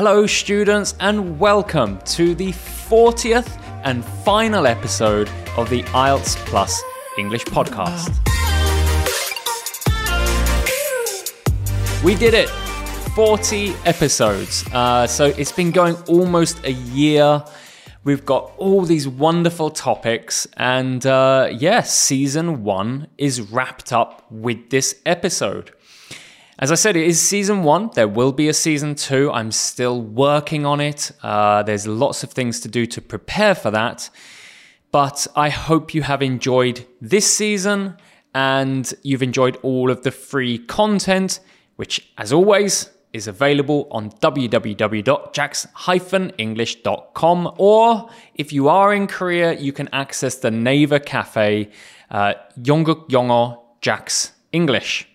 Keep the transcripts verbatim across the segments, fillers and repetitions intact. Hello students and welcome to the fortieth and final episode of the I E L T S Plus English podcast. We did it! forty episodes. Uh, so it's been going almost a year. We've got all these wonderful topics and uh, yes, yeah, season one is wrapped up with this episode. As I said, it is season one. There will be a season two. I'm still working on it. Uh, there's lots of things to do to prepare for that. But I hope you have enjoyed this season and you've enjoyed all of the free content, which, as always, is available on w w w dot jax dash english dot com. Or if you are in Korea, you can access the Naver Cafe, uh, Yongguk Yongo Jax English.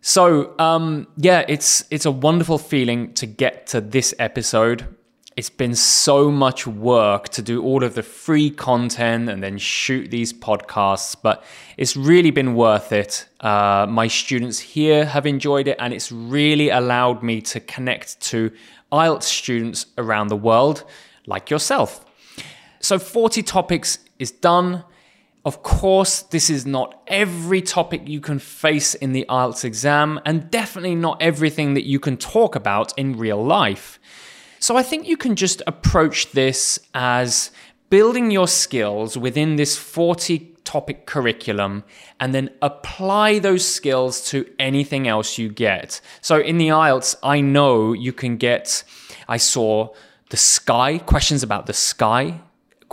So, um, yeah, it's it's a wonderful feeling to get to this episode. It's been so much work to do all of the free content and then shoot these podcasts, but it's really been worth it. Uh, my students here have enjoyed it, and it's really allowed me to connect to I E L T S students around the world, like yourself. So forty topics is done. Of course, this is not every topic you can face in the I E L T S exam and definitely not everything that you can talk about in real life. So I think you can just approach this as building your skills within this forty topic curriculum and then apply those skills to anything else you get. So in the I E L T S, I know you can get, I saw the sky, questions about the sky,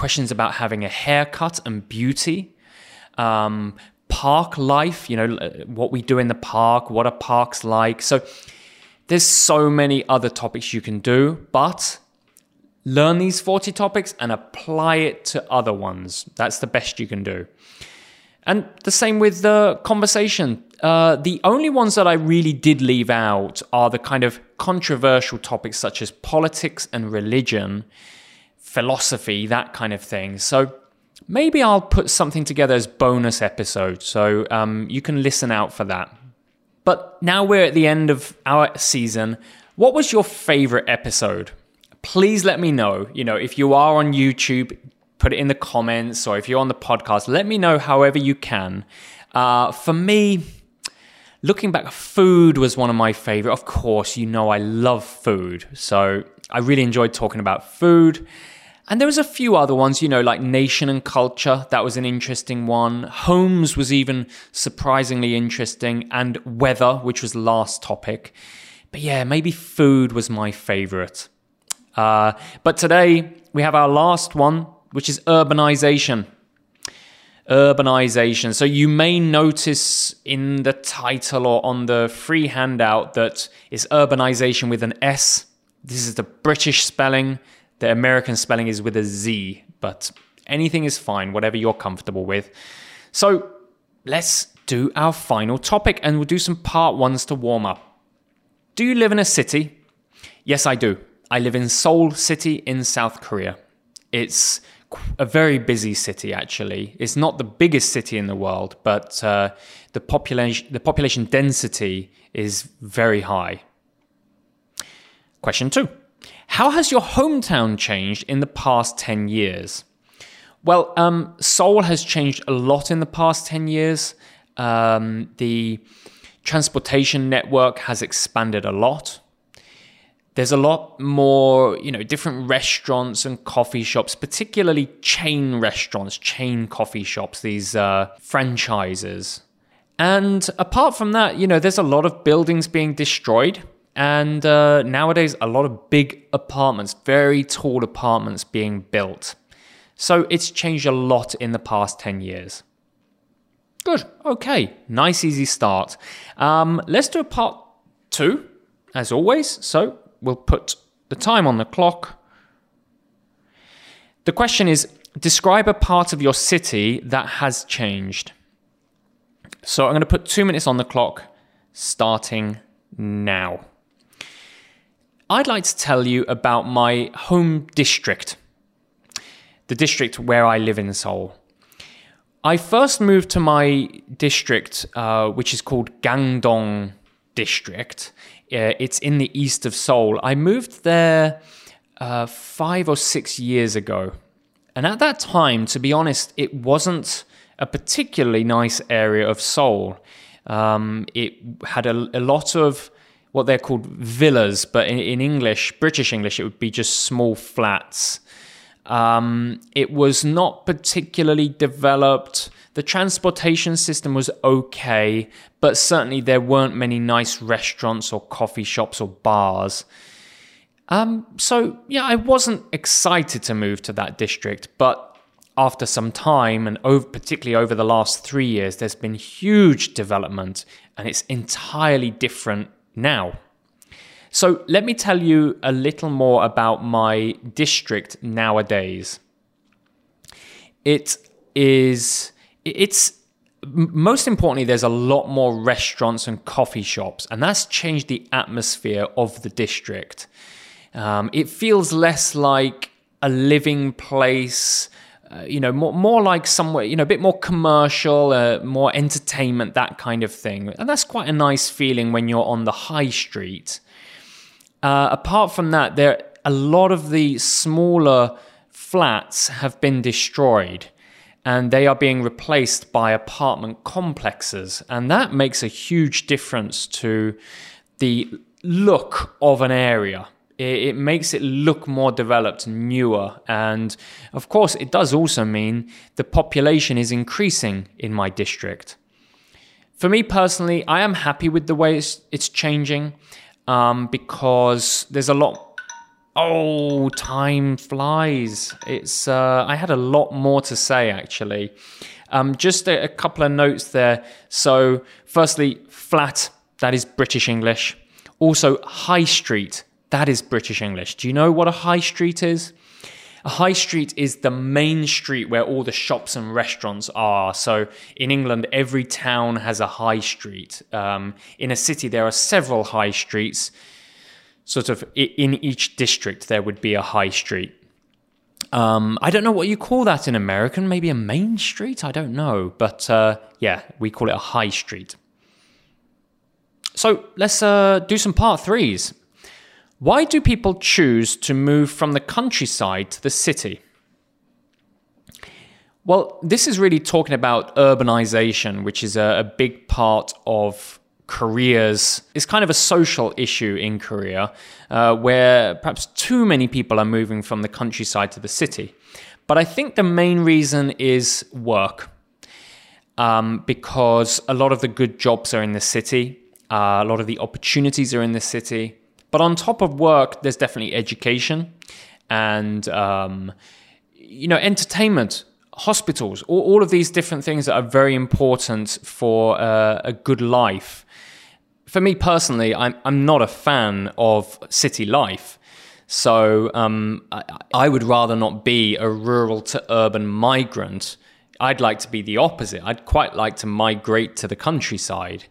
questions about having a haircut and beauty, um, park life, you know, what we do in the park, what are parks like. So there's so many other topics you can do, but learn these forty topics and apply it to other ones. That's the best you can do. And the same with the conversation. Uh, the only ones that I really did leave out are the kind of controversial topics such as politics and religion, philosophy, that kind of thing. So maybe I'll put something together as bonus episode. So um, you can listen out for that. But now we're at the end of our season. What was your favorite episode? Please let me know. You know, if you are on YouTube, put it in the comments, or if you're on the podcast, let me know however you can. Uh, for me, looking back, food was one of my favorite. Of course, you know I love food. So I really enjoyed talking about food. And there was a few other ones, you know, like nation and culture. That was an interesting one. Homes was even surprisingly interesting. And weather, which was last topic. But yeah, maybe food was my favorite. Uh, but today we have our last one, which is urbanization. Urbanization. So you may notice in the title or on the free handout that it's urbanization with an S. This is the British spelling. The American spelling is with a Z, but anything is fine, whatever you're comfortable with. So let's do our final topic and we'll do some part ones to warm up. Do you live in a city? Yes, I do. I live in Seoul City in South Korea. It's a very busy city, actually. It's not the biggest city in the world, but uh, the population, the population density is very high. Question two. How has your hometown changed in the past ten years? Well, um, Seoul has changed a lot in the past ten years. Um, the transportation network has expanded a lot. There's a lot more, you know, different restaurants and coffee shops, particularly chain restaurants, chain coffee shops, these uh, franchises. And apart from that, you know, there's a lot of buildings being destroyed. And uh, nowadays, a lot of big apartments, very tall apartments being built. So it's changed a lot in the past ten years. Good. Okay. Nice, easy start. Um, let's do a part two, as always. So we'll put the time on the clock. The question is, describe a part of your city that has changed. So I'm going to put two minutes on the clock, starting now. I'd like to tell you about my home district, the district where I live in Seoul. I first moved to my district, uh, which is called Gangdong District, Uh, it's in the east of Seoul. I moved there uh, five or six years ago. And at that time, to be honest, it wasn't a particularly nice area of Seoul. Um, it had a, a lot of what they're called villas, but in, in English, British English, it would be just small flats. Um, it was not particularly developed. The transportation system was okay, but certainly there weren't many nice restaurants or coffee shops or bars. Um, so, yeah, I wasn't excited to move to that district, but after some time, and over, particularly over the last three years, there's been huge development, and it's entirely different now. So let me tell you a little more about my district nowadays. It is, it's, most importantly, there's a lot more restaurants and coffee shops, and that's changed the atmosphere of the district. Um, it feels less like a living place. Uh, you know, more more like somewhere, you know, a bit more commercial, uh, more entertainment, that kind of thing. And that's quite a nice feeling when you're on the high street. Uh, apart from that, there a lot of the smaller flats have been destroyed, and they are being replaced by apartment complexes. And that makes a huge difference to the look of an area. It makes it look more developed, newer. And of course, it does also mean the population is increasing in my district. For me personally, I am happy with the way it's, it's changing um, because there's a lot... Oh, time flies. It's. Uh, I had a lot more to say, actually. Um, just a, a couple of notes there. So firstly, flat, that is British English. Also, high street. That is British English. Do you know what a high street is? A high street is the main street where all the shops and restaurants are. So in England, every town has a high street. Um, in a city, there are several high streets. Sort of in each district, there would be a high street. Um, I don't know what you call that in American. Maybe a main street? I don't know. But uh, yeah, we call it a high street. So let's uh, do some part threes. Why do people choose to move from the countryside to the city? Well, this is really talking about urbanization, which is a, a big part of Korea's... It's kind of a social issue in Korea, uh, where perhaps too many people are moving from the countryside to the city. But I think the main reason is work, um, because a lot of the good jobs are in the city, uh, a lot of the opportunities are in the city. But on top of work, there's definitely education and, um, you know, entertainment, hospitals, all, all of these different things that are very important for uh, a good life. For me personally, I'm, I'm not a fan of city life. So um, I, I would rather not be a rural to urban migrant. I'd like to be the opposite. I'd quite like to migrate to the countryside.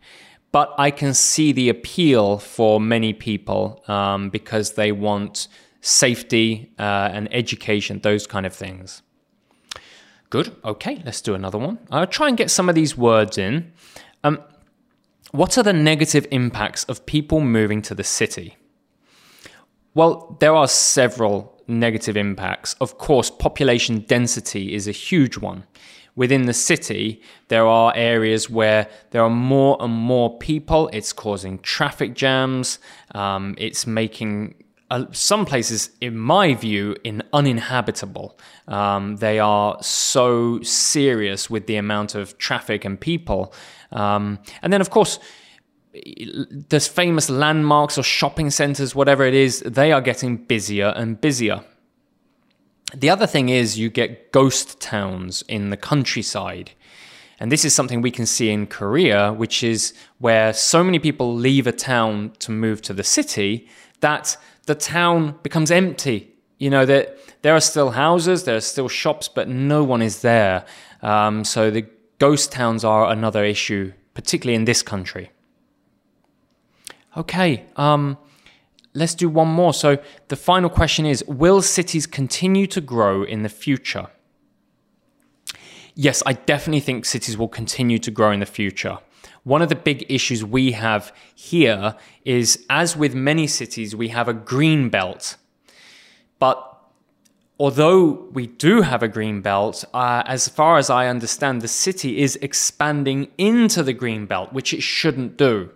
But I can see the appeal for many people um, because they want safety uh, and education, those kind of things. Good. Okay, let's do another one. I'll try and get some of these words in. Um, what are the negative impacts of people moving to the city? Well, there are several negative impacts. Of course, population density is a huge one. Within the city, there are areas where there are more and more people. It's causing traffic jams. Um, it's making uh, some places, in my view, in uninhabitable. Um, they are so serious with the amount of traffic and people. Um, and then, of course, there's famous landmarks or shopping centers, whatever it is, they are getting busier and busier. The other thing is you get ghost towns in the countryside. And this is something we can see in Korea, which is where so many people leave a town to move to the city that the town becomes empty. You know, that there are still houses, there are still shops, but no one is there. Um, so the ghost towns are another issue, particularly in this country. Okay, um... let's do one more. So the final question is, will cities continue to grow in the future? Yes, I definitely think cities will continue to grow in the future. One of the big issues we have here is, as with many cities, we have a green belt. But although we do have a green belt, uh, as far as I understand, the city is expanding into the green belt, which it shouldn't do.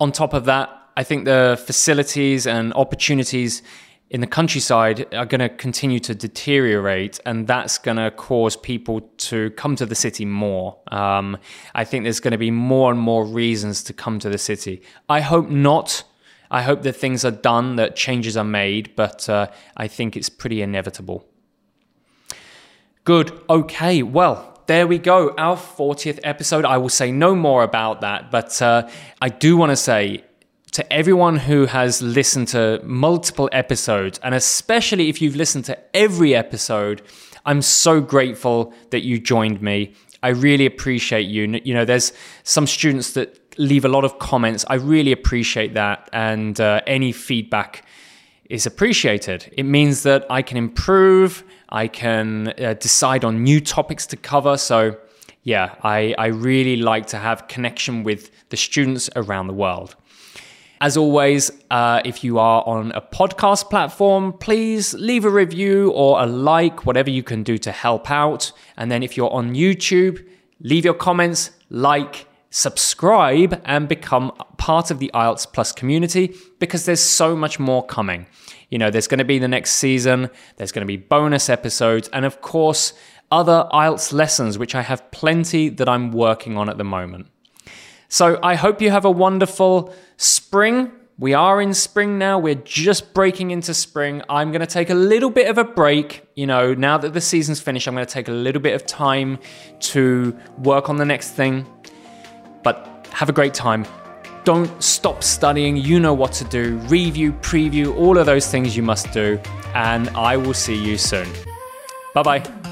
On top of that, I think the facilities and opportunities in the countryside are going to continue to deteriorate, and that's going to cause people to come to the city more. Um, I think there's going to be more and more reasons to come to the city. I hope not. I hope that things are done, that changes are made, but uh, I think it's pretty inevitable. Good. Okay. Well, there we go. Our fortieth episode. I will say no more about that, but uh, I do want to say to everyone who has listened to multiple episodes, and especially if you've listened to every episode, I'm so grateful that you joined me. I really appreciate you. You know, there's some students that leave a lot of comments. I really appreciate that. And uh, any feedback is appreciated. It means that I can improve. I can uh, decide on new topics to cover. So yeah, I, I really like to have connection with the students around the world. As always, uh, if you are on a podcast platform, please leave a review or a like, whatever you can do to help out. And then if you're on YouTube, leave your comments, like, subscribe, and become part of the I E L T S Plus community, because there's so much more coming. You know, there's going to be the next season, there's going to be bonus episodes, and of course, other I E L T S lessons, which I have plenty that I'm working on at the moment. So I hope you have a wonderful spring. We are in spring now. We're just breaking into spring. I'm going to take a little bit of a break. You know, now that the season's finished, I'm going to take a little bit of time to work on the next thing. But have a great time. Don't stop studying. You know what to do. Review, preview, all of those things you must do. And I will see you soon. Bye-bye.